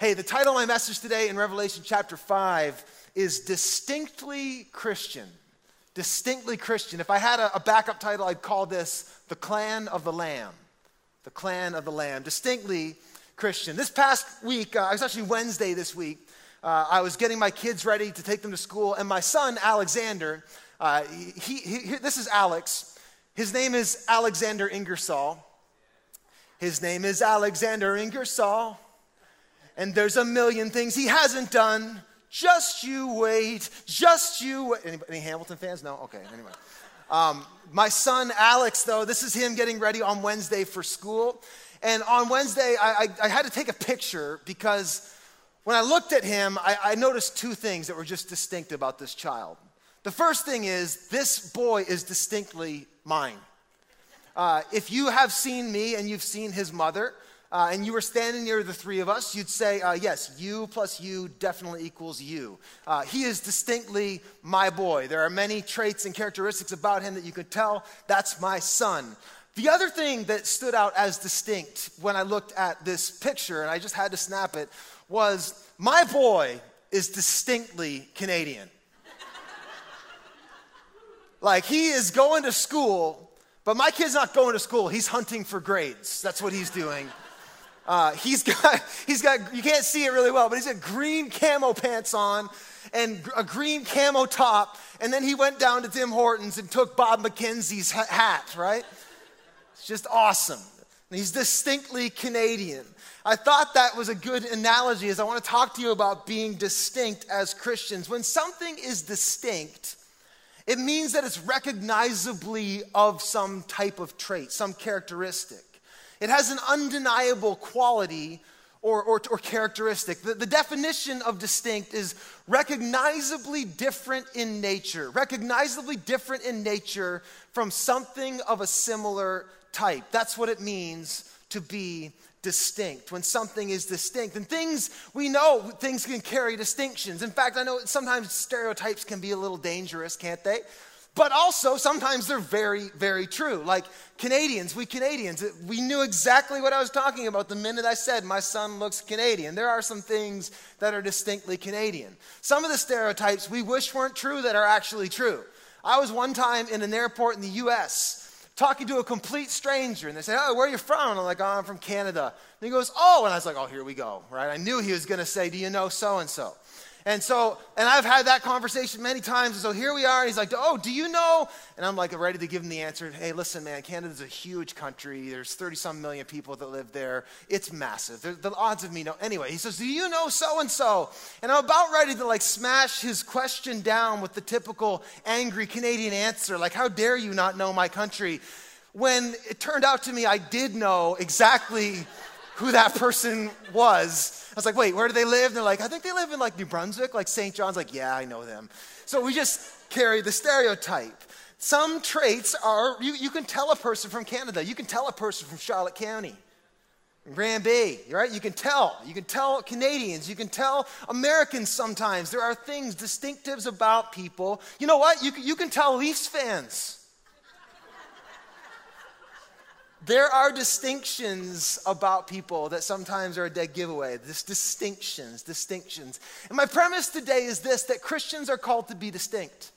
Hey, the title of my message today in Revelation chapter 5 is Distinctly Christian. Distinctly Christian. If I had a backup title, I'd call this The Clan of the Lamb. The Clan of the Lamb. Distinctly Christian. This past week, it was actually Wednesday this week, I was getting my kids ready to take them to school, and my son, Alexander, this is Alex. His name is Alexander Ingersoll. His name is Alexander Ingersoll. And there's a million things he hasn't done. Just you wait. Just you wait. Any Hamilton fans? No? Okay, anyway. My son, Alex, though, this is him getting ready on Wednesday for school. And on Wednesday, I had to take a picture because when I looked at him, I noticed two things that were just distinct about this child. The first thing is, this boy is distinctly mine. If you have seen me and you've seen his mother, and you were standing near the three of us, you'd say, yes, you plus you definitely equals you. He is distinctly my boy. There are many traits and characteristics about him that you could tell, that's my son. The other thing that stood out as distinct when I looked at this picture, and I just had to snap it, was my boy is distinctly Canadian. Like, he is going to school, but my kid's not going to school. He's hunting for grades. That's what he's doing. He's got, you can't see it really well, but he's got green camo pants on and a green camo top. And then he went down to Tim Hortons and took Bob McKenzie's hat, right? It's just awesome. And he's distinctly Canadian. I thought that was a good analogy as I want to talk to you about being distinct as Christians. When something is distinct, it means that it's recognizably of some type of trait, some characteristic. It has an undeniable quality or characteristic. The definition of distinct is recognizably different in nature. Recognizably different in nature from something of a similar type. That's what it means to be distinct, when something is distinct. And things, we know things can carry distinctions. In fact, I know sometimes stereotypes can be a little dangerous, can't they? But also, sometimes they're very, very true. Like Canadians, we knew exactly what I was talking about the minute I said, my son looks Canadian. There are some things that are distinctly Canadian. Some of the stereotypes we wish weren't true that are actually true. I was one time in an airport in the U.S., talking to a complete stranger, and they say, oh, where are you from? And I'm like, oh, I'm from Canada. And he goes, oh, and I was like, oh, here we go, right? I knew he was going to say, do you know so-and-so? And so, and I've had that conversation many times, and so here we are, and he's like, oh, do you know? And I'm like, ready to give him the answer, hey, listen, man, Canada's a huge country. There's 30-some million people that live there. It's massive. The odds of me know. Anyway, he says, do you know so-and-so? And I'm about ready to, like, smash his question down with the typical angry Canadian answer, like, how dare you not know my country? When it turned out to me I did know exactly who that person was. I was like, wait, where do they live? And they're like, I think they live in like New Brunswick, like St. John's. Like, yeah, I know them. So we just carry the stereotype. Some traits are, you can tell a person from Canada. You can tell a person from Charlotte County, Grand Bay, right? You can tell. You can tell Canadians. You can tell Americans sometimes. There are things, distinctives about people. You know what? You can tell Leafs fans. There are distinctions about people that sometimes are a dead giveaway. This distinctions. And my premise today is this, that Christians are called to be distinct.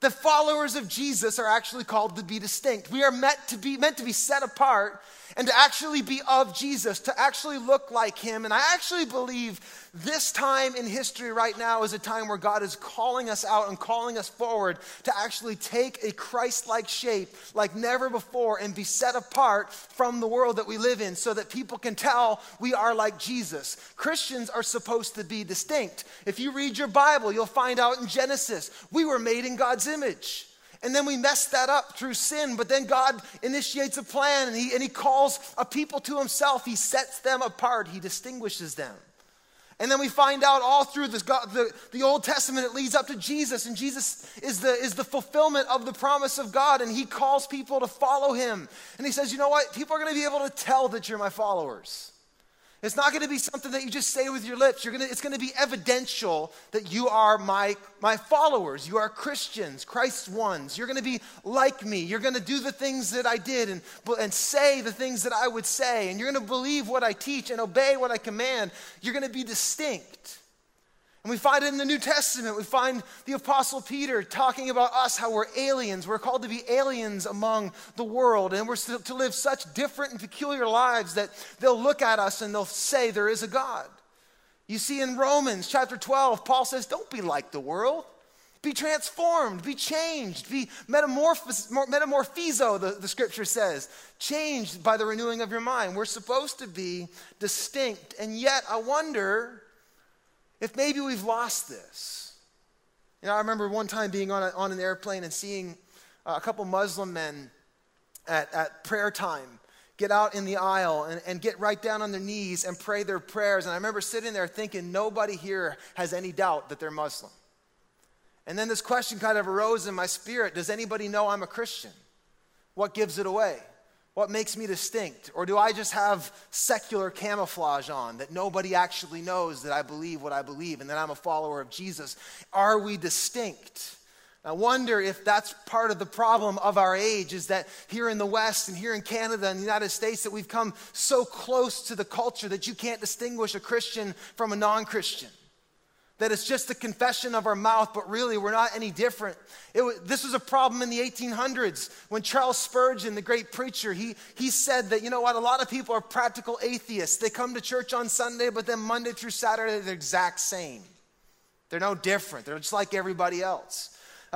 The followers of Jesus are actually called to be distinct. We are meant to be set apart and to actually be of Jesus, to actually look like him. And I actually believe this time in history right now is a time where God is calling us out and calling us forward to actually take a Christ-like shape like never before and be set apart from the world that we live in so that people can tell we are like Jesus. Christians are supposed to be distinct. If you read your Bible, you'll find out in Genesis, we were made in God's image. And then we messed that up through sin, but then God initiates a plan and he calls a people to himself. He sets them apart. He distinguishes them. And then we find out all through this, the Old Testament, it leads up to Jesus. And Jesus is the fulfillment of the promise of God. And he calls people to follow him. And he says, you know what? People are going to be able to tell that you're my followers. It's not going to be something that you just say with your lips. It's going to be evidential that you are my followers. You are Christians, Christ's ones. You're going to be like me. You're going to do the things that I did and say the things that I would say. And you're going to believe what I teach and obey what I command. You're going to be distinct. And we find it in the New Testament. We find the Apostle Peter talking about us, how we're aliens. We're called to be aliens among the world. And we're to live such different and peculiar lives that they'll look at us and they'll say there is a God. You see in Romans chapter 12, Paul says, don't be like the world. Be transformed, be changed, be metamorphizo, the scripture says. Changed by the renewing of your mind. We're supposed to be distinct. And yet I wonder if maybe we've lost this. You know, I remember one time being on an airplane and seeing a couple Muslim men at prayer time get out in the aisle and get right down on their knees and pray their prayers. And I remember sitting there thinking, nobody here has any doubt that they're Muslim. And then this question kind of arose in my spirit, does anybody know I'm a Christian? What gives it away? What makes me distinct? Or do I just have secular camouflage on that nobody actually knows that I believe what I believe and that I'm a follower of Jesus? Are we distinct? I wonder if that's part of the problem of our age, is that here in the West and here in Canada and the United States that we've come so close to the culture that you can't distinguish a Christian from a non-Christian. That it's just the confession of our mouth, but really we're not any different. This was a problem in the 1800s when Charles Spurgeon, the great preacher, he said that, you know what, a lot of people are practical atheists. They come to church on Sunday, but then Monday through Saturday, they're the exact same. They're no different. They're just like everybody else.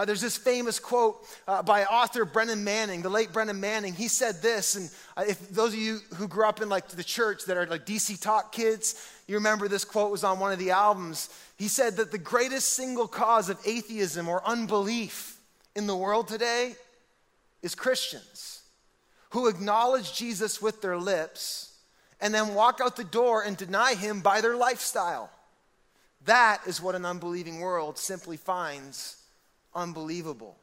There's this famous quote by author Brennan Manning, the late Brennan Manning. He said this, and if those of you who grew up in like the church that are like DC Talk kids, you remember this quote was on one of the albums. He said that the greatest single cause of atheism or unbelief in the world today is Christians who acknowledge Jesus with their lips and then walk out the door and deny him by their lifestyle. That is what an unbelieving world simply finds unbelievable.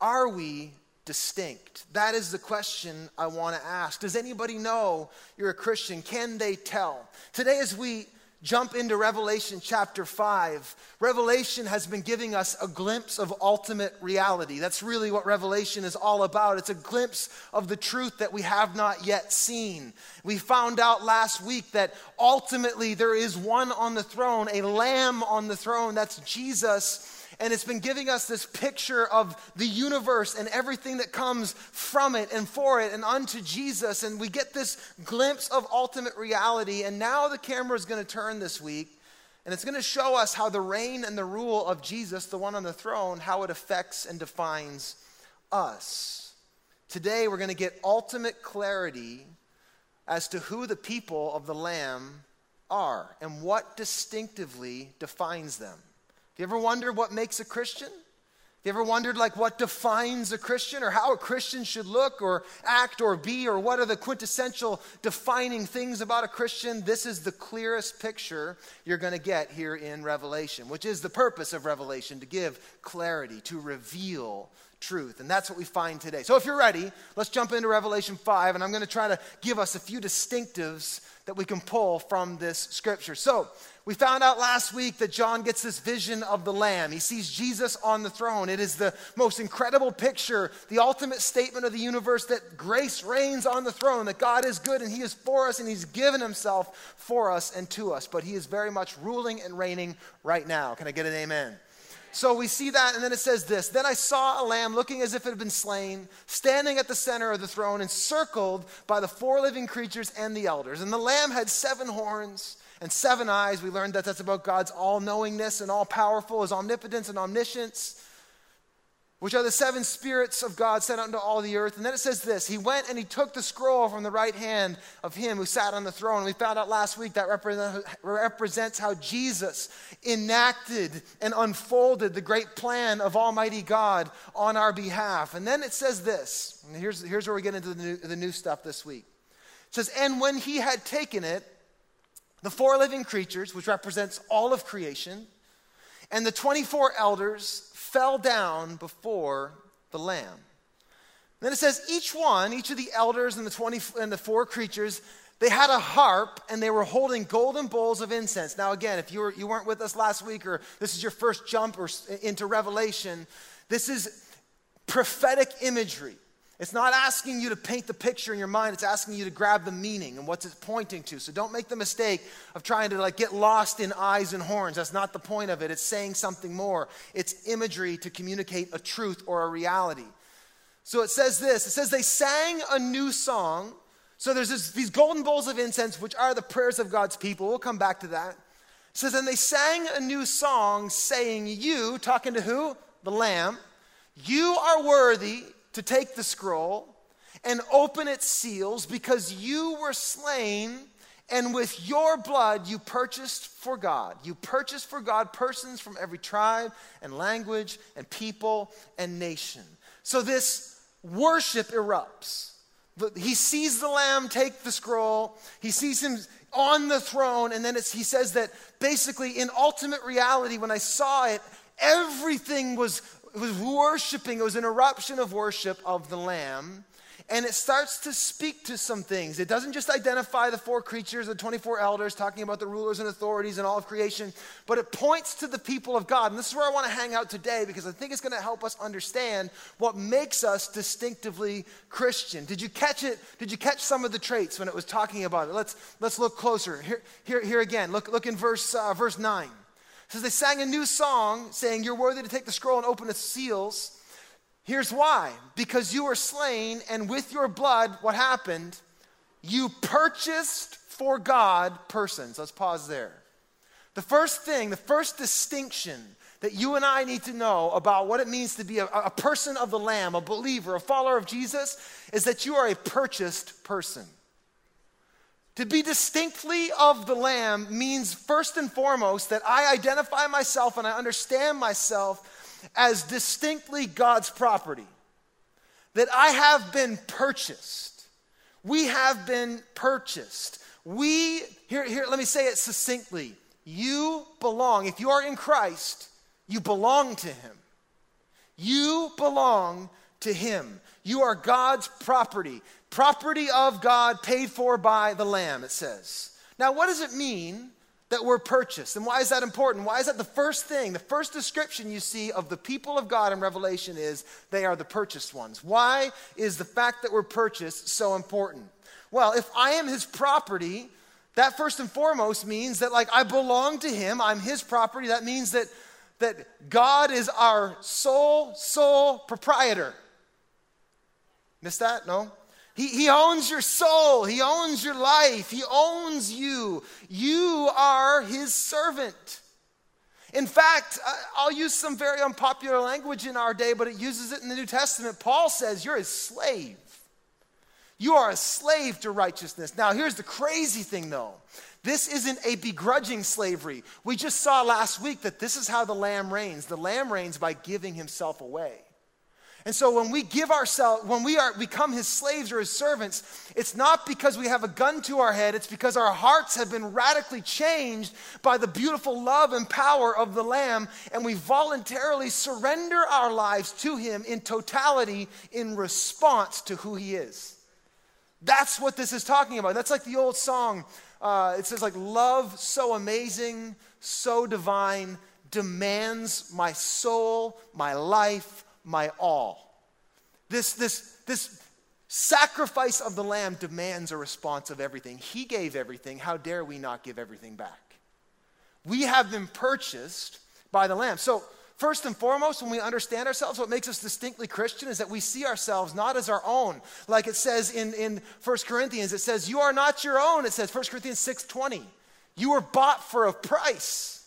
Are we distinct? That is the question I want to ask. Does anybody know you're a Christian? Can they tell? Today, as we jump into Revelation chapter 5, Revelation has been giving us a glimpse of ultimate reality. That's really what Revelation is all about. It's a glimpse of the truth that we have not yet seen. We found out last week that ultimately there is one on the throne, a lamb on the throne. That's Jesus. And it's been giving us this picture of the universe and everything that comes from it and for it and unto Jesus. And we get this glimpse of ultimate reality. And now the camera is going to turn this week, and it's going to show us how the reign and the rule of Jesus, the one on the throne, how it affects and defines us. Today we're going to get ultimate clarity as to who the people of the Lamb are and what distinctively defines them. You ever wonder what makes a Christian? You ever wondered like what defines a Christian or how a Christian should look or act or be, or what are the quintessential defining things about a Christian? This is the clearest picture you're going to get here in Revelation, which is the purpose of Revelation, to give clarity, to reveal truth. And that's what we find today. So if you're ready, let's jump into Revelation 5, and I'm going to try to give us a few distinctives that we can pull from this scripture. So we found out last week that John gets this vision of the Lamb. He sees Jesus on the throne. It is the most incredible picture, the ultimate statement of the universe, that grace reigns on the throne, that God is good and he is for us and he's given himself for us and to us. But he is very much ruling and reigning right now. Can I get an amen? So we see that, and then it says this. Then I saw a lamb looking as if it had been slain, standing at the center of the throne, encircled by the four living creatures and the elders. And the lamb had seven horns and seven eyes. We learned that that's about God's all-knowingness and all-powerful, his omnipotence and omniscience, which are the seven spirits of God sent out into all the earth. And then it says this. He went and he took the scroll from the right hand of him who sat on the throne. We found out last week that represents how Jesus enacted and unfolded the great plan of Almighty God on our behalf. And then it says this. And here's where we get into the new stuff this week. It says, and when he had taken it, the four living creatures, which represents all of creation, and the 24 elders fell down before the Lamb. Then it says, each of the elders and the four creatures They had a harp, and they were holding golden bowls of incense. Now, again, if you weren't with us last week, or this is your first jump or into Revelation, this is prophetic imagery. It's not asking you to paint the picture in your mind. It's asking you to grab the meaning and what's it pointing to. So don't make the mistake of trying to get lost in eyes and horns. That's not the point of it. It's saying something more. It's imagery to communicate a truth or a reality. So it says this. It says they sang a new song. So there's these golden bowls of incense, which are the prayers of God's people. We'll come back to that. It says, and they sang a new song saying, you, talking to who? The Lamb. You are worthy to take the scroll and open its seals, because you were slain, and with your blood you purchased for God. You purchased for God persons from every tribe and language and people and nation. So this worship erupts. He sees the Lamb take the scroll. He sees him on the throne. And then he says that basically in ultimate reality, when I saw it, everything was worshiping. It was an eruption of worship of the Lamb. And it starts to speak to some things. It doesn't just identify the four creatures, the 24 elders, talking about the rulers and authorities and all of creation, but it points to the people of God. And this is where I want to hang out today, because I think it's going to help us understand what makes us distinctively Christian. Did you catch it? Did you catch some of the traits when it was talking about it? Let's look closer. Here again. Look in verse 9. It says they sang a new song saying, you're worthy to take the scroll and open its seals. Here's why. Because you were slain, and with your blood, what happened? You purchased for God persons. Let's pause there. The first distinction that you and I need to know about what it means to be a person of the Lamb, a believer, a follower of Jesus, is that you are a purchased person. To be distinctly of the Lamb means, first and foremost, that I identify myself and I understand myself as distinctly God's property, that I have been purchased. We have been purchased. Here, let me say it succinctly. You belong. If you are in Christ, you belong to him. You belong to him. You are God's property. Property of God, paid for by the Lamb, it says. Now, what does it mean that we're purchased? And why is that important? Why is that the first thing, the first description you see of the people of God in Revelation is they are the purchased ones? Why is the fact that we're purchased so important? Well, if I am his property, that first and foremost means that I belong to him, I'm his property. That means that God is our sole proprietor. Missed that? No? He owns your soul. He owns your life. He owns you. You are his servant. In fact, I'll use some very unpopular language in our day, but it uses it in the New Testament. Paul says you're his slave. You are a slave to righteousness. Now, here's the crazy thing, though. This isn't a begrudging slavery. We just saw last week that this is how the Lamb reigns. The Lamb reigns by giving himself away. And so when we give ourselves, when we become his slaves or his servants, it's not because we have a gun to our head. It's because our hearts have been radically changed by the beautiful love and power of the Lamb, and we voluntarily surrender our lives to him in totality in response to who he is. That's what this is talking about. That's like the old song. It says love so amazing, so divine, demands my soul, my life, my all. This sacrifice of the Lamb demands a response of everything. He gave everything. How dare we not give everything back? We have been purchased by the Lamb. So first and foremost, when we understand ourselves, what makes us distinctly Christian is that we see ourselves not as our own. Like it says in 1 Corinthians, it says, you are not your own. It says 1 Corinthians 6:20. You were bought for a price.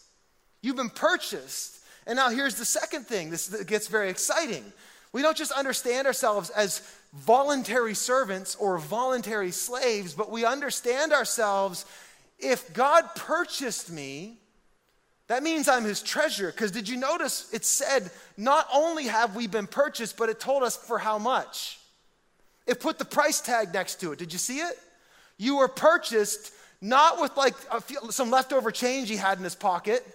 You've been purchased. And now here's the second thing. This gets very exciting. We don't just understand ourselves as voluntary servants or voluntary slaves, but we understand ourselves, if God purchased me, that means I'm his treasure. Because did you notice it said, not only have we been purchased, but it told us for how much. It put the price tag next to it. Did you see it? You were purchased not with some leftover change he had in his pocket.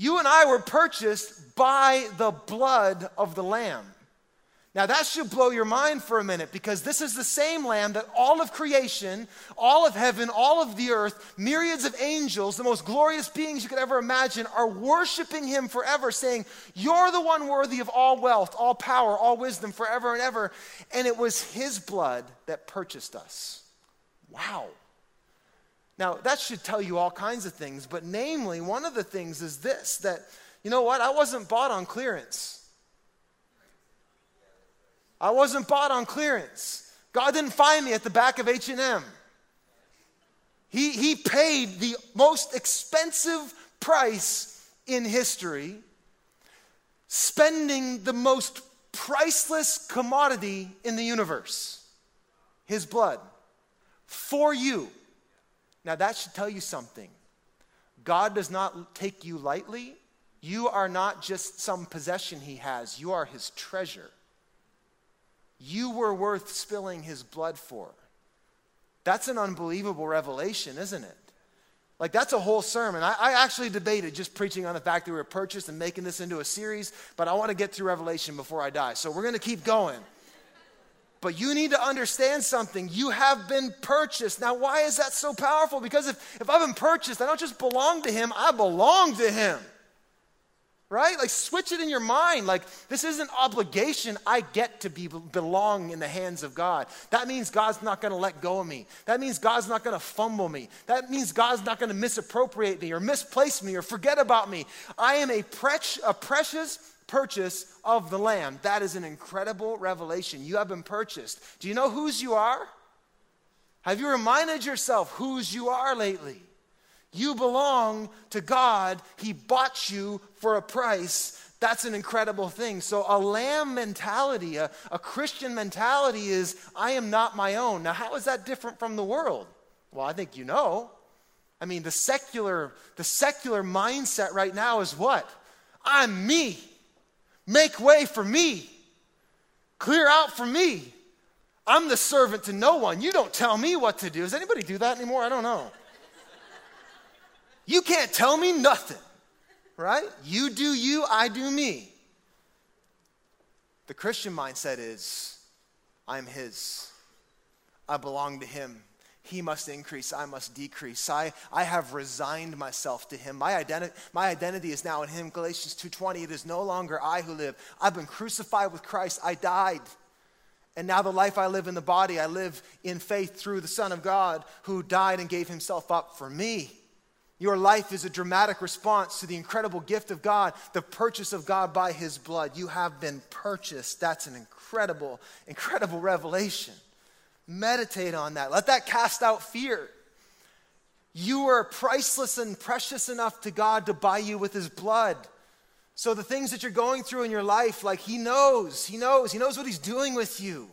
You and I were purchased by the blood of the Lamb. Now that should blow your mind for a minute, because this is the same land that all of creation, all of heaven, all of the earth, myriads of angels, the most glorious beings you could ever imagine, are worshiping him forever, saying, "You're the one worthy of all wealth, all power, all wisdom, forever and ever." And it was his blood that purchased us. Wow. Now that should tell you all kinds of things, but namely, one of the things is this, that, you know what, I wasn't bought on clearance. I wasn't bought on clearance. God didn't find me at the back of H&M. He paid the most expensive price in history, spending the most priceless commodity in the universe, his blood, for you. Now that should tell you something. God does not take you lightly. You are not just some possession he has. You are his treasure. You were worth spilling his blood for. That's an unbelievable revelation, isn't it? Like, that's a whole sermon. I actually debated just preaching on the fact that we were purchased and making this into a series, but I want to get through Revelation before I die, so we're going to keep going. But you need to understand something. You have been purchased. Now, why is that so powerful? Because if I've been purchased, I don't just belong to him, I belong to him. Right? Like, switch it in your mind. Like, this isn't obligation. I get to belong in the hands of God. That means God's not going to let go of me. That means God's not going to fumble me. That means God's not going to misappropriate me or misplace me or forget about me. I am a precious purchase of the Lamb. That is an incredible revelation. You have been purchased. Do you know whose you are? Have you reminded yourself whose you are lately? You belong to God. He bought you for a price. That's an incredible thing. So a lamb mentality, a Christian mentality is, I am not my own. Now, how is that different from the world? Well, I think you know. I mean, the secular mindset right now is what? I'm me. Make way for me. Clear out for me. I'm the servant to no one. You don't tell me what to do. Does anybody do that anymore? I don't know. You can't tell me nothing, right? You do you, I do me. The Christian mindset is, I'm his. I belong to him. He must increase, I must decrease. I have resigned myself to him. My identity is now in him. Galatians 2:20, it is no longer I who live. I've been crucified with Christ. I died. And now the life I live in the body, I live in faith through the Son of God who died and gave himself up for me. Your life is a dramatic response to the incredible gift of God, the purchase of God by his blood. You have been purchased. That's an incredible, incredible revelation. Meditate on that. Let that cast out fear. You are priceless and precious enough to God to buy you with his blood. So the things that you're going through in your life, like he knows what he's doing with you.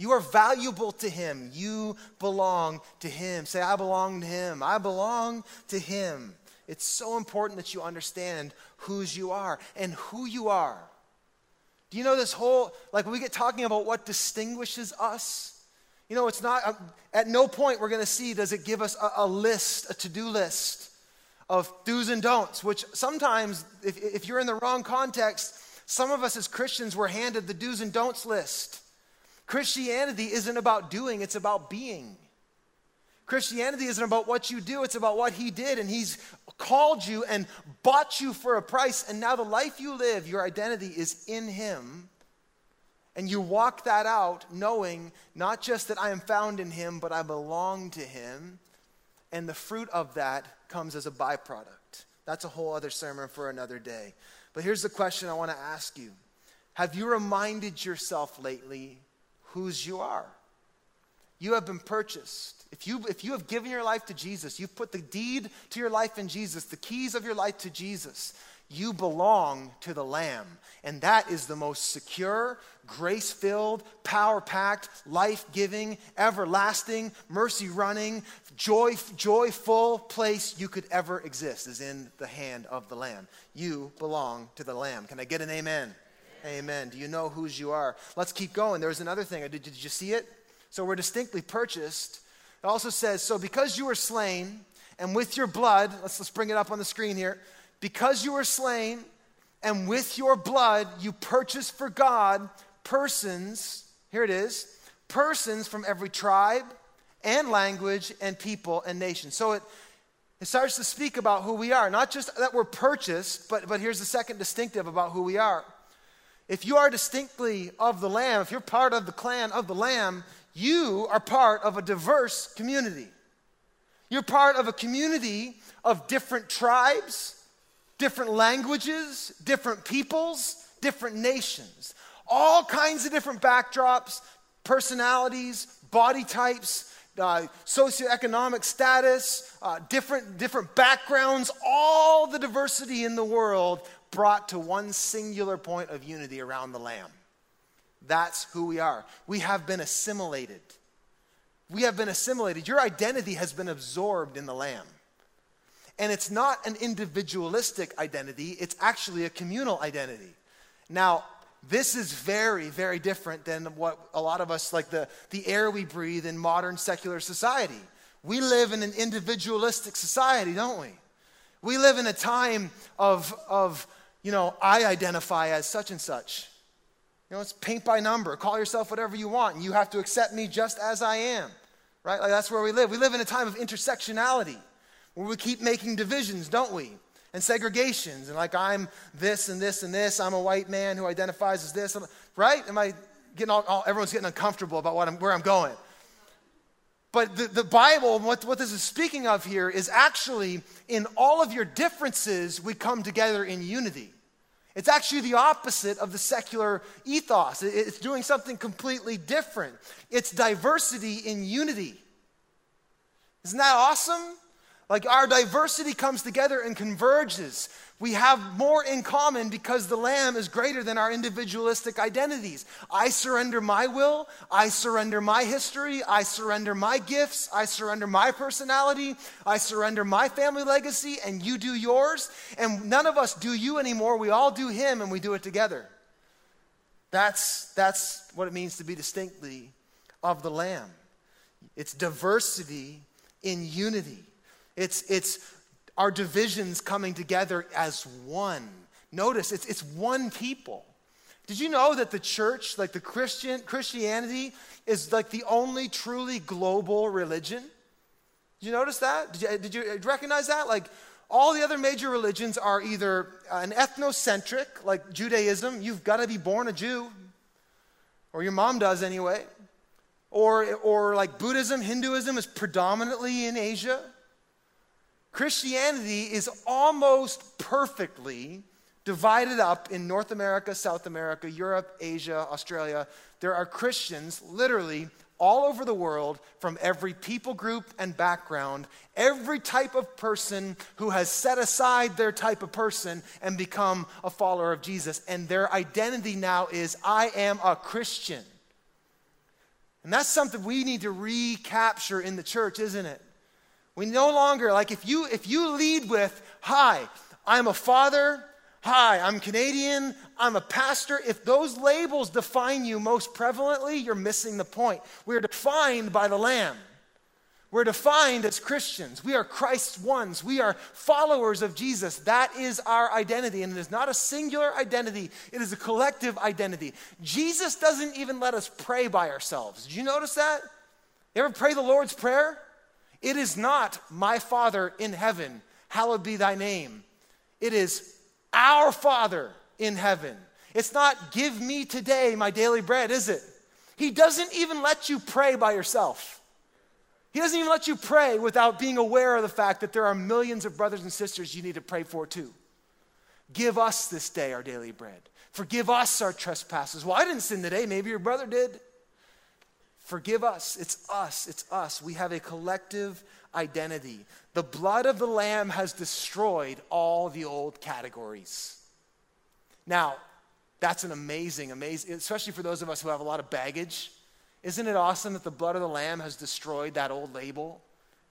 You are valuable to him. You belong to him. Say, I belong to him. I belong to him. It's so important that you understand whose you are and who you are. Do you know this whole, like, when we get talking about what distinguishes us, you know, it's not, at no point we're going to see does it give us a list, a to-do list of do's and don'ts, which sometimes, if you're in the wrong context, some of us as Christians were handed the do's and don'ts list. Christianity isn't about doing, it's about being. Christianity isn't about what you do, it's about what he did, and he's called you and bought you for a price, and now the life you live, your identity is in him, and you walk that out knowing not just that I am found in him, but I belong to him, and the fruit of that comes as a byproduct. That's a whole other sermon for another day. But here's the question I want to ask you. Have you reminded yourself lately whose you are? You have been purchased. If you have given your life to Jesus, you've put the deed to your life in Jesus, the keys of your life to Jesus, you belong to the Lamb. And that is the most secure, grace-filled, power-packed, life-giving, everlasting, mercy-running, joyful place you could ever exist, is in the hand of the Lamb. You belong to the Lamb. Can I get an amen? Amen. Do you know whose you are? Let's keep going. There's another thing. Did you see it? So we're distinctly purchased. It also says, so because you were slain, and with your blood, let's bring it up on the screen here. Because you were slain, and with your blood, you purchased for God persons, here it is, persons from every tribe and language and people and nation. So it starts to speak about who we are. Not just that we're purchased, but here's the second distinctive about who we are. If you are distinctly of the Lamb, if you're part of the clan of the Lamb, you are part of a diverse community. You're part of a community of different tribes, different languages, different peoples, different nations. All kinds of different backdrops, personalities, body types, socioeconomic status, different backgrounds, all the diversity in the world brought to one singular point of unity around the Lamb. That's who we are. We have been assimilated. We have been assimilated. Your identity has been absorbed in the Lamb. And it's not an individualistic identity. It's actually a communal identity. Now, this is very, very different than what a lot of us, like the air we breathe in modern secular society. We live in an individualistic society, don't we? We live in a time of I identify as such and such. You know, it's paint by number. Call yourself whatever you want, and you have to accept me just as I am, right? Like, that's where we live. We live in a time of intersectionality where we keep making divisions, don't we? And segregations, and like I'm this and this and this. I'm a white man who identifies as this, right? Am I getting all everyone's getting uncomfortable about where I'm going. But the Bible, what this is speaking of here is actually in all of your differences, we come together in unity. It's actually the opposite of the secular ethos. It's doing something completely different. It's diversity in unity. Isn't that awesome? Like our diversity comes together and converges. We have more in common because the Lamb is greater than our individualistic identities. I surrender my will. I surrender my history. I surrender my gifts. I surrender my personality. I surrender my family legacy, and you do yours. And none of us do you anymore. We all do Him, and we do it together. That's what it means to be distinctly of the Lamb. It's diversity in unity. It's our divisions coming together as one. Notice, it's one people. Did you know that the church, like the Christianity, is like the only truly global religion? Did you notice that? Did you recognize that? Like all the other major religions are either an ethnocentric, like Judaism, you've got to be born a Jew, or your mom does anyway, or like Buddhism, Hinduism is predominantly in Asia. Christianity is almost perfectly divided up in North America, South America, Europe, Asia, Australia. There are Christians literally all over the world from every people group and background, every type of person who has set aside their type of person and become a follower of Jesus. And their identity now is, I am a Christian. And that's something we need to recapture in the church, isn't it? We no longer, like if you lead with, hi, I'm a father, hi, I'm Canadian, I'm a pastor. If those labels define you most prevalently, you're missing the point. We're defined by the Lamb. We're defined as Christians. We are Christ's ones. We are followers of Jesus. That is our identity. And it is not a singular identity. It is a collective identity. Jesus doesn't even let us pray by ourselves. Did you notice that? You ever pray the Lord's Prayer? It is not, my Father in heaven, hallowed be thy name. It is, our Father in heaven. It's not, give me today my daily bread, is it? He doesn't even let you pray by yourself. He doesn't even let you pray without being aware of the fact that there are millions of brothers and sisters you need to pray for too. Give us this day our daily bread. Forgive us our trespasses. Well, I didn't sin today. Maybe your brother did. Forgive us. It's us. It's us. We have a collective identity. The blood of the Lamb has destroyed all the old categories. Now, that's an amazing, especially for those of us who have a lot of baggage. Isn't it awesome that the blood of the Lamb has destroyed that old label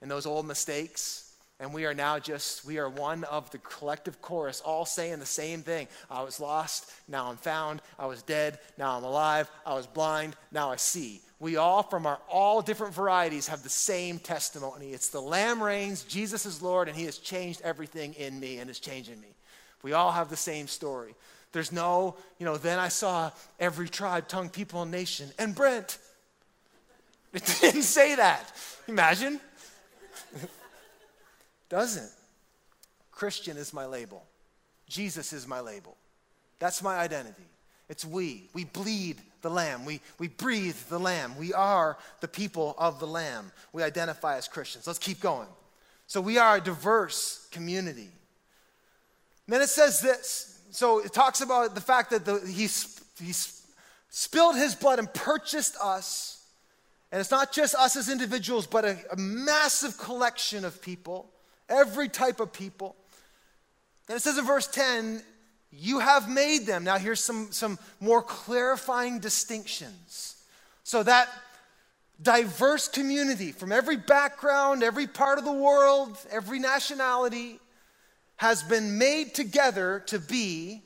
and those old mistakes? And we are now we are one of the collective chorus, all saying the same thing. I was lost, now I'm found. I was dead, now I'm alive. I was blind, now I see. We all, from our all different varieties, have the same testimony. It's the Lamb reigns, Jesus is Lord, and He has changed everything in me and is changing me. We all have the same story. There's no, then I saw every tribe, tongue, people, and nation. And Brent, it didn't say that. Imagine. Doesn't. Christian is my label. Jesus is my label. That's my identity. It's we. We bleed the Lamb. We breathe the Lamb. We are the people of the Lamb. We identify as Christians. Let's keep going. So we are a diverse community. And then it says this. So it talks about the fact that he spilled his blood and purchased us. And it's not just us as individuals, but a massive collection of people, every type of people. And it says in verse 10, you have made them. Now here's some more clarifying distinctions. So that diverse community from every background, every part of the world, every nationality has been made together to be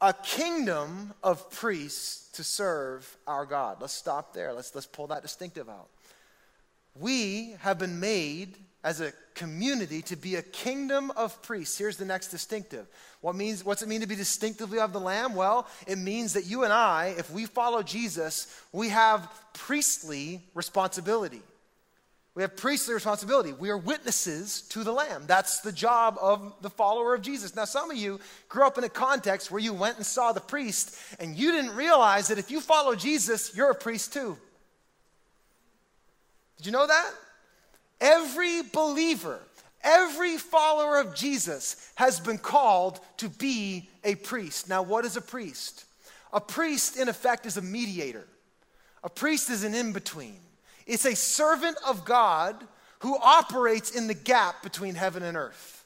a kingdom of priests to serve our God. Let's stop there. Let's pull that distinctive out. We have been made as a community to be a kingdom of priests. Here's the next distinctive. What's it mean to be distinctively of the Lamb? Well, it means that you and I, if we follow Jesus, we have priestly responsibility. We have priestly responsibility. We are witnesses to the Lamb. That's the job of the follower of Jesus. Now, some of you grew up in a context where you went and saw the priest, and you didn't realize that if you follow Jesus, you're a priest too. Did you know that? Every believer, every follower of Jesus has been called to be a priest. Now, what is a priest? A priest, in effect, is a mediator. A priest is an in-between. It's a servant of God who operates in the gap between heaven and earth.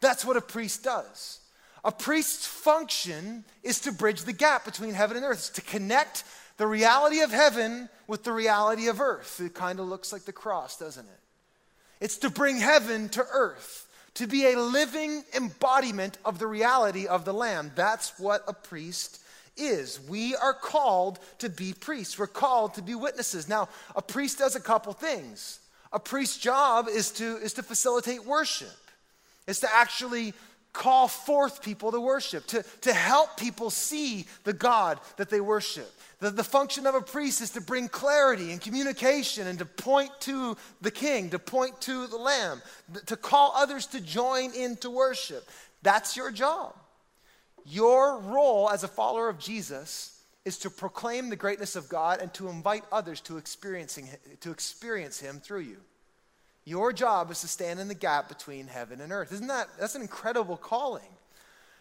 That's what a priest does. A priest's function is to bridge the gap between heaven and earth. It's to connect the reality of heaven with the reality of earth. It kind of looks like the cross, doesn't it? It's to bring heaven to earth, to be a living embodiment of the reality of the Lamb. That's what a priest is. We are called to be priests. We're called to be witnesses. Now, a priest does a couple things. A priest's job is to facilitate worship. It's to actually call forth people to worship, to help people see the God that they worship. The function of a priest is to bring clarity and communication and to point to the King, to point to the Lamb, to call others to join in to worship. That's your job. Your role as a follower of Jesus is to proclaim the greatness of God and to invite others to experience Him through you. Your job is to stand in the gap between heaven and earth. That's an incredible calling.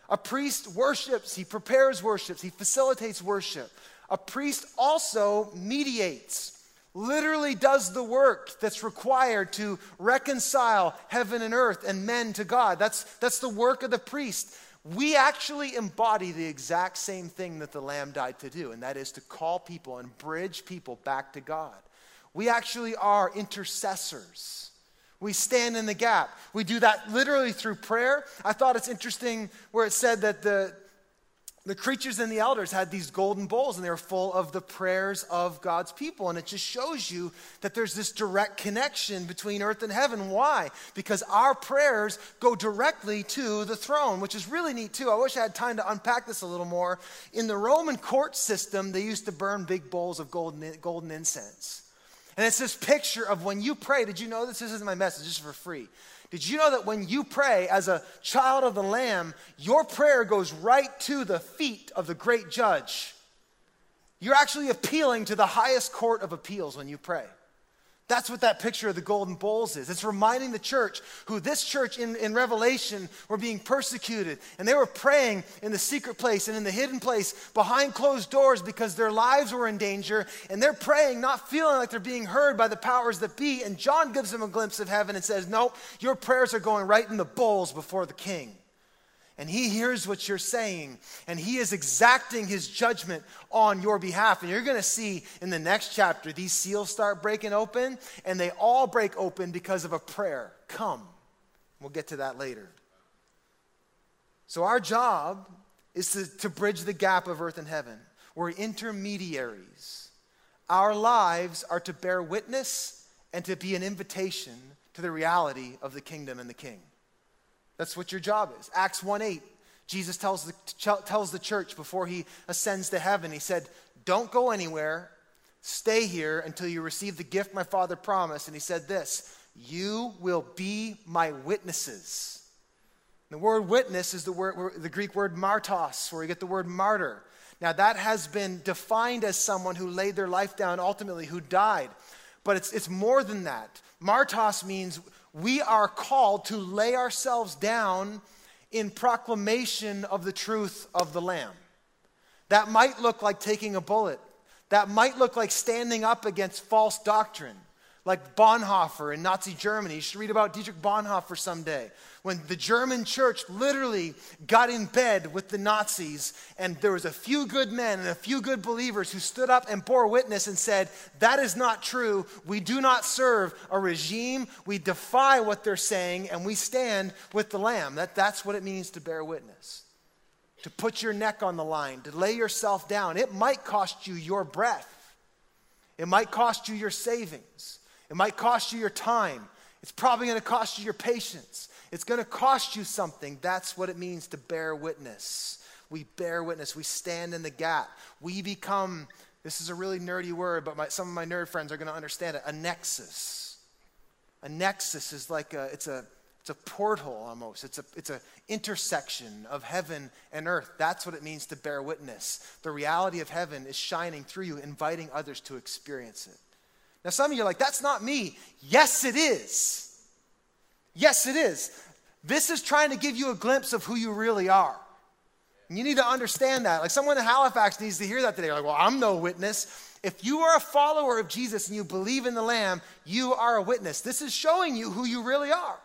A priest worships, he prepares worship, he facilitates worship. A priest also mediates. Literally does the work that's required to reconcile heaven and earth and men to God. That's the work of the priest. We actually embody the exact same thing that the Lamb died to do, and that is to call people and bridge people back to God. We actually are intercessors. We stand in the gap. We do that literally through prayer. I thought it's interesting where it said that the creatures and the elders had these golden bowls, and they were full of the prayers of God's people. And it just shows you that there's this direct connection between earth and heaven. Why? Because our prayers go directly to the throne, which is really neat too. I wish I had time to unpack this a little more. In the Roman court system, they used to burn big bowls of golden incense. And it's this picture of when you pray. Did you know this? This isn't my message. This is for free. Did you know that when you pray as a child of the Lamb, your prayer goes right to the feet of the great judge? You're actually appealing to the highest court of appeals when you pray. That's what that picture of the golden bowls is. It's reminding the church who this church in Revelation were being persecuted, and they were praying in the secret place and in the hidden place behind closed doors because their lives were in danger, and they're praying, not feeling like they're being heard by the powers that be, and John gives them a glimpse of heaven and says, nope, your prayers are going right in the bowls before the King. And He hears what you're saying, and He is exacting His judgment on your behalf. And you're going to see in the next chapter, these seals start breaking open, and they all break open because of a prayer. Come. We'll get to that later. So our job is to bridge the gap of earth and heaven. We're intermediaries. Our lives are to bear witness and to be an invitation to the reality of the kingdom and the King. That's what your job is. Acts 1:8, Jesus tells the church before he ascends to heaven, he said, don't go anywhere, stay here until you receive the gift my Father promised. And he said this, you will be my witnesses. The word witness is the Greek word martos, where you get the word martyr. Now that has been defined as someone who laid their life down ultimately, who died. But it's more than that. Martos means we are called to lay ourselves down in proclamation of the truth of the Lamb. That might look like taking a bullet. That might look like standing up against false doctrine, like Bonhoeffer in Nazi Germany. You should read about Dietrich Bonhoeffer someday, when the German church literally got in bed with the Nazis, and there was a few good men and a few good believers who stood up and bore witness and said, that is not true. We do not serve a regime. We defy what they're saying, and we stand with the Lamb. That's what it means to bear witness. To put your neck on the line, to lay yourself down. It might cost you your breath. It might cost you your savings. It might cost you your time. It's probably going to cost you your patience. It's going to cost you something. That's what it means to bear witness. We bear witness. We stand in the gap. We become, this is a really nerdy word, but some of my nerd friends are going to understand it, a nexus. A nexus is like it's a portal almost. It's a intersection of heaven and earth. That's what it means to bear witness. The reality of heaven is shining through you, inviting others to experience it. Now, some of you are like, that's not me. Yes, it is. Yes, it is. This is trying to give you a glimpse of who you really are. And you need to understand that. Like, someone in Halifax needs to hear that today. Like, well, I'm no witness. If you are a follower of Jesus and you believe in the Lamb, you are a witness. This is showing you who you really are.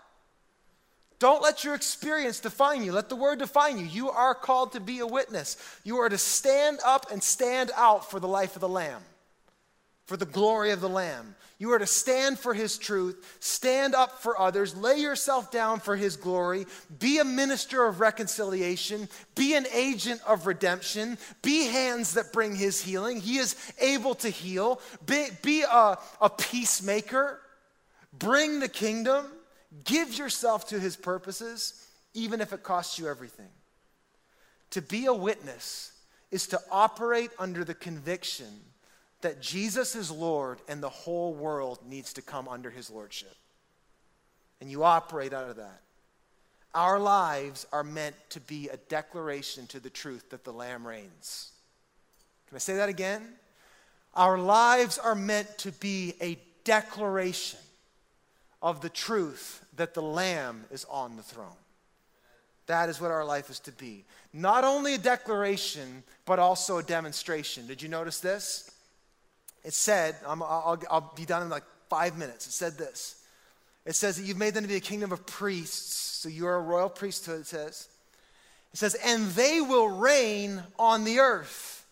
Don't let your experience define you. Let the word define you. You are called to be a witness. You are to stand up and stand out for the life of the Lamb, for the glory of the Lamb. You are to stand for his truth, stand up for others, lay yourself down for his glory, be a minister of reconciliation, be an agent of redemption, be hands that bring his healing. He is able to heal. Be a peacemaker. Bring the kingdom. Give yourself to his purposes, even if it costs you everything. To be a witness is to operate under the conviction that Jesus is Lord and the whole world needs to come under his lordship. And you operate out of that. Our lives are meant to be a declaration to the truth that the Lamb reigns. Can I say that again? Our lives are meant to be a declaration of the truth that the Lamb is on the throne. That is what our life is to be. Not only a declaration, but also a demonstration. Did you notice this? It said, I'll be done in like 5 minutes. It said this. It says that you've made them to be a kingdom of priests. So you are a royal priesthood, it says. It says, and they will reign on the earth.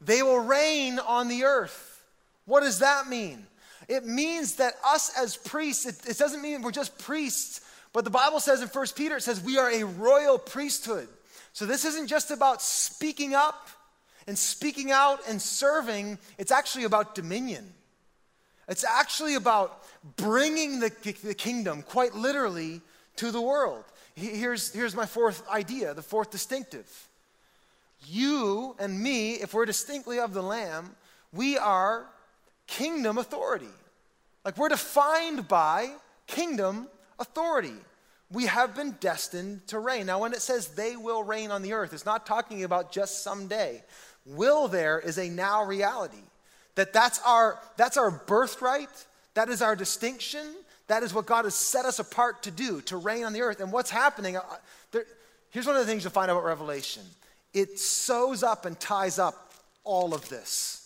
They will reign on the earth. What does that mean? It means that us as priests, it doesn't mean we're just priests, but the Bible says in 1 Peter, it says we are a royal priesthood. So this isn't just about speaking up and speaking out and serving. It's actually about dominion. It's actually about bringing the kingdom, quite literally, to the world. Here's my fourth idea, the fourth distinctive. You and me, if we're distinctly of the Lamb, we are kingdom authority. Like, we're defined by kingdom authority. We have been destined to reign. Now, when it says they will reign on the earth, it's not talking about just someday. Will there is a now reality. That's our birthright. That is our distinction. That is what God has set us apart to do, to reign on the earth. And what's happening, here's one of the things you'll find out about Revelation. It sews up and ties up all of this.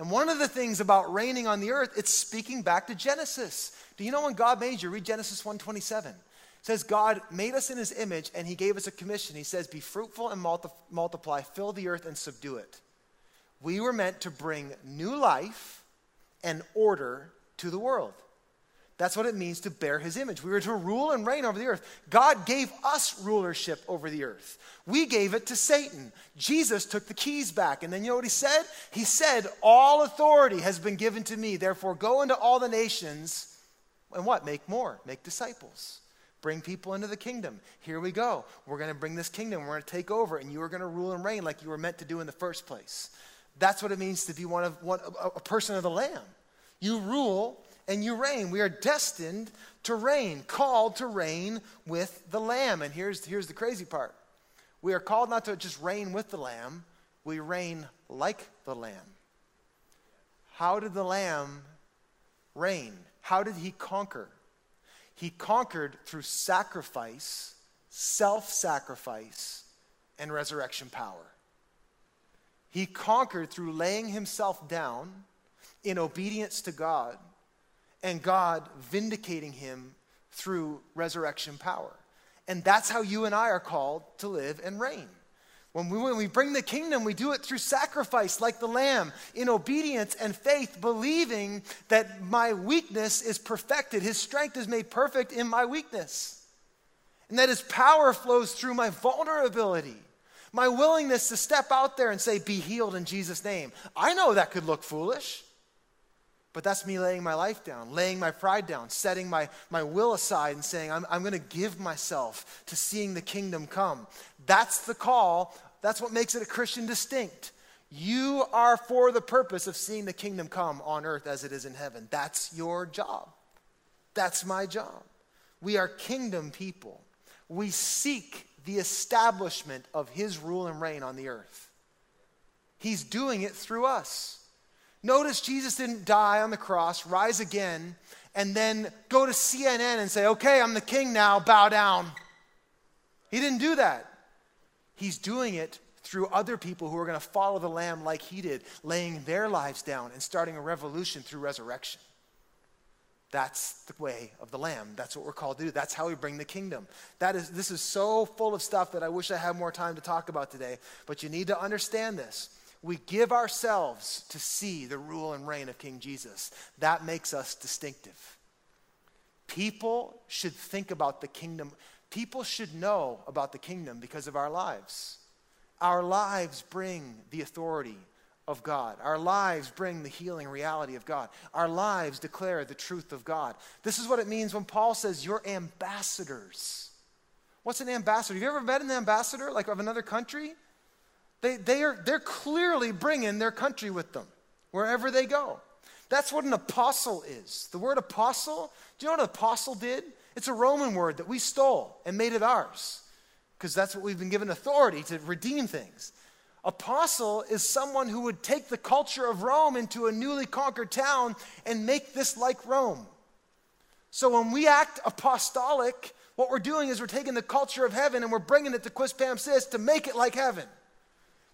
And one of the things about reigning on the earth, it's speaking back to Genesis. Do you know when God made you? Read Genesis 1:27. It says God made us in his image and he gave us a commission. He says, be fruitful and multiply, fill the earth and subdue it. We were meant to bring new life and order to the world. That's what it means to bear his image. We were to rule and reign over the earth. God gave us rulership over the earth. We gave it to Satan. Jesus took the keys back. And then you know what he said? He said, all authority has been given to me. Therefore, go into all the nations and what? Make more. Make disciples. Bring people into the kingdom. Here we go. We're going to bring this kingdom. We're going to take over, and you are going to rule and reign like you were meant to do in the first place. That's what it means to be a person of the Lamb. You rule and you reign. We are destined to reign, called to reign with the Lamb. And here's the crazy part. We are called not to just reign with the Lamb. We reign like the Lamb. How did the Lamb reign? How did he conquer? He conquered through sacrifice, self-sacrifice, and resurrection power. He conquered through laying himself down in obedience to God, and God vindicating him through resurrection power. And that's how you and I are called to live and reign. When we bring the kingdom, we do it through sacrifice like the Lamb, in obedience and faith, believing that my weakness is perfected. His strength is made perfect in my weakness. And that his power flows through my vulnerability, my willingness to step out there and say, be healed in Jesus' name. I know that could look foolish, but that's me laying my life down, laying my pride down, setting my will aside and saying, I'm going to give myself to seeing the kingdom come. That's the call. That's what makes it a Christian distinct. You are for the purpose of seeing the kingdom come on earth as it is in heaven. That's your job. That's my job. We are kingdom people. We seek the establishment of his rule and reign on the earth. He's doing it through us. Notice Jesus didn't die on the cross, rise again, and then go to CNN and say, okay, I'm the king now, bow down. He didn't do that. He's doing it through other people who are going to follow the Lamb like he did, laying their lives down and starting a revolution through resurrection. That's the way of the Lamb. That's what we're called to do. That's how we bring the kingdom. This is so full of stuff that I wish I had more time to talk about today, but you need to understand this. We give ourselves to see the rule and reign of King Jesus. That makes us distinctive. People should think about the kingdom. People should know about the kingdom because of our lives. Our lives bring the authority of God. Our lives bring the healing reality of God. Our lives declare the truth of God. This is what it means when Paul says, you're ambassadors. What's an ambassador? Have you ever met an ambassador, like of another country? They're clearly bringing their country with them wherever they go. That's what an apostle is. The word apostle, do you know what apostle did? It's a Roman word that we stole and made it ours because that's what we've been given authority to redeem things. Apostle is someone who would take the culture of Rome into a newly conquered town and make this like Rome. So when we act apostolic, what we're doing is we're taking the culture of heaven and we're bringing it to Quispamsis to make it like heaven.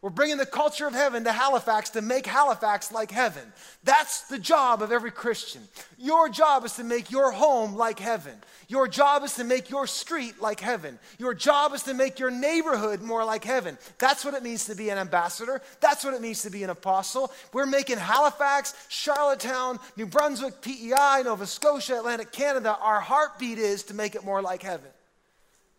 We're bringing the culture of heaven to Halifax to make Halifax like heaven. That's the job of every Christian. Your job is to make your home like heaven. Your job is to make your street like heaven. Your job is to make your neighborhood more like heaven. That's what it means to be an ambassador. That's what it means to be an apostle. We're making Halifax, Charlottetown, New Brunswick, PEI, Nova Scotia, Atlantic Canada. Our heartbeat is to make it more like heaven.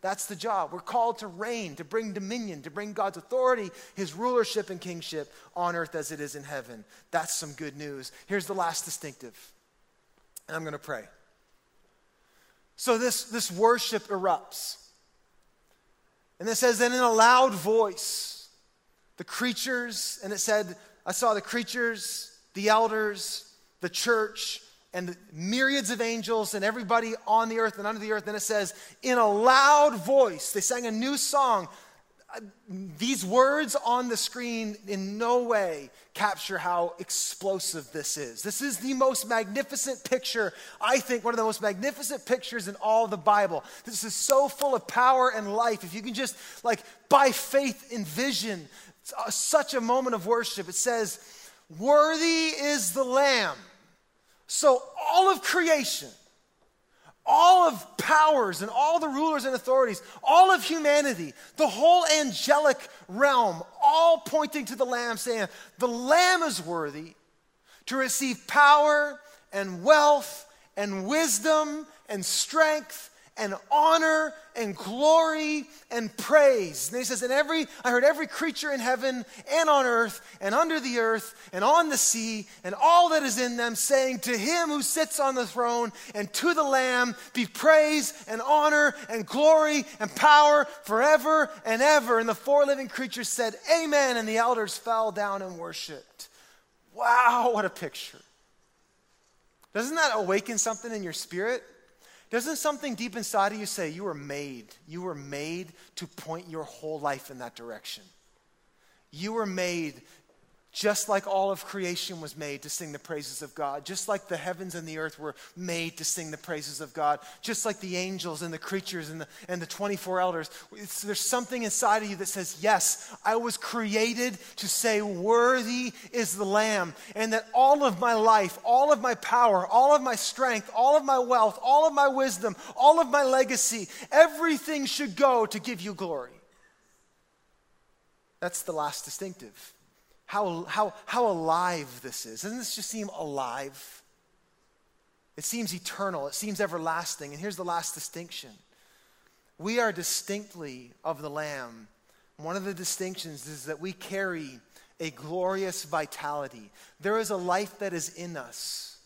That's the job. We're called to reign, to bring dominion, to bring God's authority, his rulership and kingship on earth as it is in heaven. That's some good news. Here's the last distinctive, and I'm going to pray. So this worship erupts. And it says, then in a loud voice, the creatures, and it said, I saw the creatures, the elders, the church, and the myriads of angels and everybody on the earth and under the earth. And it says, in a loud voice, they sang a new song. These words on the screen in no way capture how explosive this is. This is the most magnificent picture, I think, one of the most magnificent pictures in all of the Bible. This is so full of power and life. If you can just, by faith envision such a moment of worship. It says, worthy is the Lamb. So all of creation, all of powers and all the rulers and authorities, all of humanity, the whole angelic realm, all pointing to the Lamb, saying, the Lamb is worthy to receive power and wealth and wisdom and strength and honor and glory and praise. And he says, I heard every creature in heaven and on earth and under the earth and on the sea and all that is in them saying, to him who sits on the throne and to the Lamb be praise and honor and glory and power forever and ever. And the four living creatures said, Amen. And the elders fell down and worshiped. Wow, what a picture. Doesn't that awaken something in your spirit? Doesn't something deep inside of you say, you were made to point your whole life in that direction? You were made, just like all of creation was made, to sing the praises of God, just like the heavens and the earth were made to sing the praises of God, just like the angels and the creatures and the 24 elders. There's something inside of you that says, yes, I was created to say, worthy is the Lamb, and that all of my life, all of my power, all of my strength, all of my wealth, all of my wisdom, all of my legacy, everything should go to give you glory. That's the last distinctive. How alive this is. Doesn't this just seem alive? It seems eternal. It seems everlasting. And here's the last distinction. We are distinctly of the Lamb. One of the distinctions is that we carry a glorious vitality. There is a life that is in us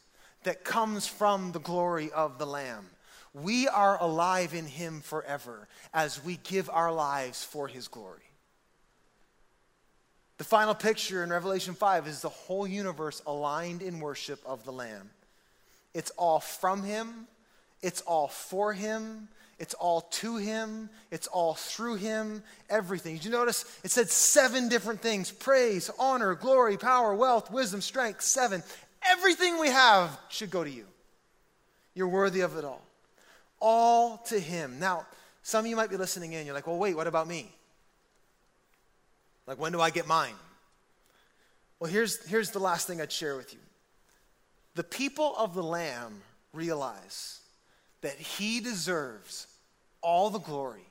that comes from the glory of the Lamb. We are alive in him forever as we give our lives for his glory. The final picture in Revelation 5 is the whole universe aligned in worship of the Lamb. It's all from him. It's all for him. It's all to him. It's all through him. Everything. Did you notice it said 7 different things? Praise, honor, glory, power, wealth, wisdom, strength, 7. Everything we have should go to you. You're worthy of it all. All to him. Now, some of you might be listening in. You're like, well, wait, what about me? Like, when do I get mine? Well, here's the last thing I'd share with you. The people of the Lamb realize that he deserves all the glory.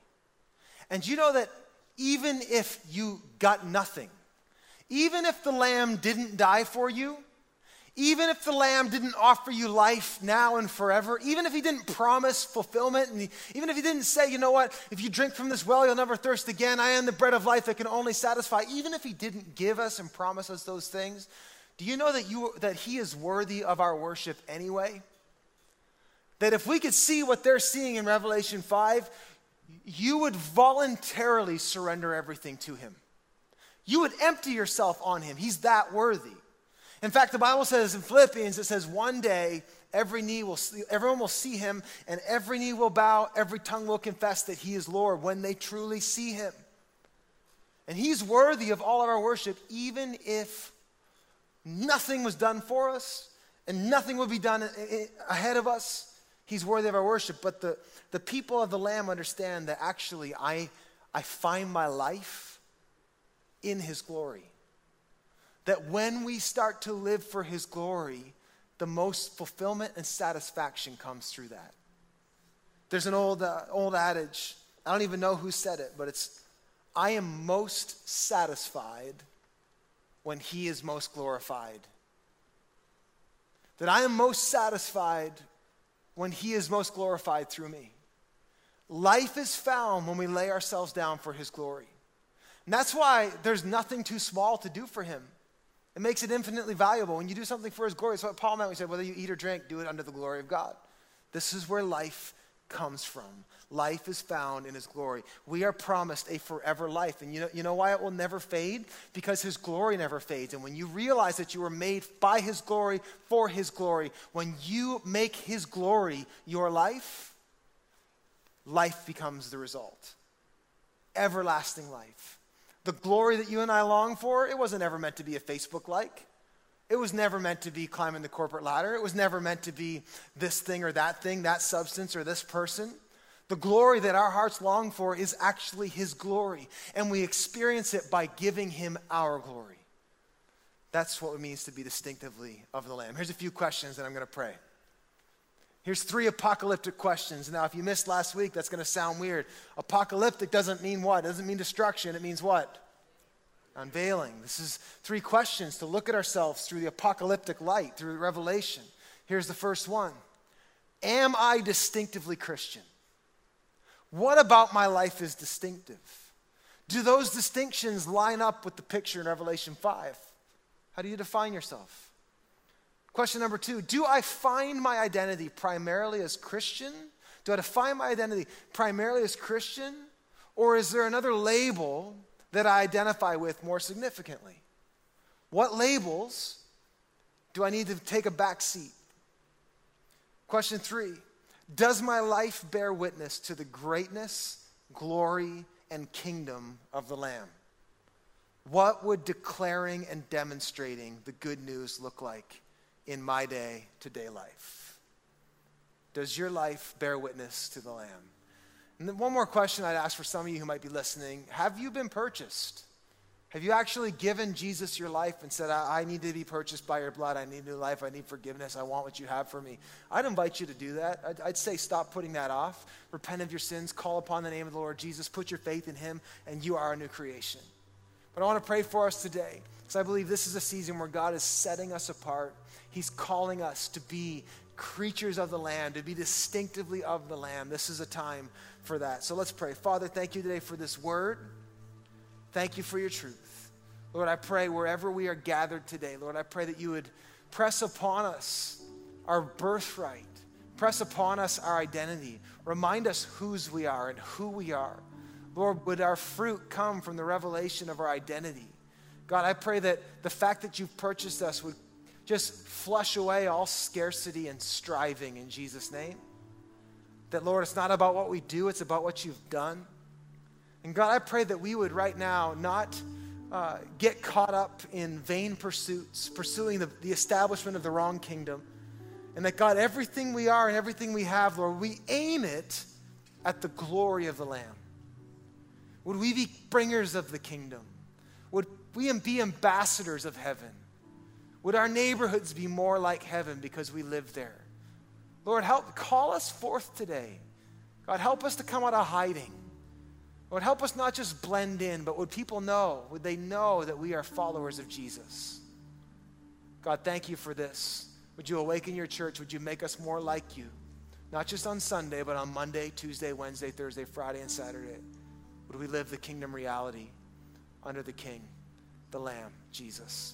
And you know that even if you got nothing, even if the Lamb didn't die for you, even if the Lamb didn't offer you life now and forever, even if he didn't promise fulfillment, and even if he didn't say, you know what, if you drink from this well, you'll never thirst again. I am the bread of life that can only satisfy. Even if he didn't give us and promise us those things, do you know that he is worthy of our worship anyway? That if we could see what they're seeing in Revelation 5, you would voluntarily surrender everything to him. You would empty yourself on him. He's that worthy. In fact, the Bible says in Philippians, it says one day everyone will see him and every knee will bow, every tongue will confess that he is Lord when they truly see him. And he's worthy of all of our worship, even if nothing was done for us and nothing would be done ahead of us. He's worthy of our worship. But the people of the Lamb understand that actually I find my life in his glory. That when we start to live for his glory, the most fulfillment and satisfaction comes through that. There's an old adage, I don't even know who said it, but it's, I am most satisfied when he is most glorified. That I am most satisfied when he is most glorified through me. Life is found when we lay ourselves down for his glory. And that's why there's nothing too small to do for him. It makes it infinitely valuable. When you do something for his glory, it's what Paul meant when he said, whether you eat or drink, do it under the glory of God. This is where life comes from. Life is found in his glory. We are promised a forever life. And you know why it will never fade? Because his glory never fades. And when you realize that you were made by his glory, for his glory, when you make his glory your life, life becomes the result. Everlasting life. The glory that you and I long for, it wasn't ever meant to be a Facebook like. It was never meant to be climbing the corporate ladder. It was never meant to be this thing, that substance, or this person. The glory that our hearts long for is actually his glory, and we experience it by giving him our glory. That's what it means to be distinctively of the Lamb. Here's a few questions that I'm going to pray. Here's 3 apocalyptic questions. Now, if you missed last week, that's going to sound weird. Apocalyptic doesn't mean what? It doesn't mean destruction. It means what? Unveiling. This is 3 questions to look at ourselves through the apocalyptic light, through Revelation. Here's the first one. Am I distinctively Christian? What about my life is distinctive? Do those distinctions line up with the picture in Revelation 5? How do you define yourself? Question number 2, do I find my identity primarily as Christian? Do I define my identity primarily as Christian? Or is there another label that I identify with more significantly? What labels do I need to take a back seat? Question 3, does my life bear witness to the greatness, glory, and kingdom of the Lamb? What would declaring and demonstrating the good news look like in my day-to-day life? Does your life bear witness to the Lamb? And then one more question I'd ask for some of you who might be listening. Have you been purchased? Have you actually given Jesus your life and said, I need to be purchased by your blood. I need new life. I need forgiveness. I want what you have for me. I'd invite you to do that. I'd say stop putting that off. Repent of your sins. Call upon the name of the Lord Jesus. Put your faith in him, and you are a new creation. But I want to pray for us today because I believe this is a season where God is setting us apart. He's calling us to be creatures of the Lamb, to be distinctively of the Lamb. This is a time for that. So let's pray. Father, thank you today for this word. Thank you for your truth. Lord, I pray wherever we are gathered today, Lord, I pray that you would press upon us our birthright, press upon us our identity, remind us whose we are and who we are. Lord, would our fruit come from the revelation of our identity? God, I pray that the fact that you've purchased us would just flush away all scarcity and striving in Jesus' name. That, Lord, it's not about what we do, it's about what you've done. And God, I pray that we would right now not get caught up in vain pursuits, pursuing the establishment of the wrong kingdom. And that, God, everything we are and everything we have, Lord, we aim it at the glory of the Lamb. Would we be bringers of the kingdom? Would we be ambassadors of heaven? Would our neighborhoods be more like heaven because we live there? Lord, help call us forth today. God, help us to come out of hiding. Lord, help us not just blend in, but would people know, would they know that we are followers of Jesus? God, thank you for this. Would you awaken your church? Would you make us more like you? Not just on Sunday, but on Monday, Tuesday, Wednesday, Thursday, Friday, and Saturday. Would we live the kingdom reality under the King, the Lamb, Jesus?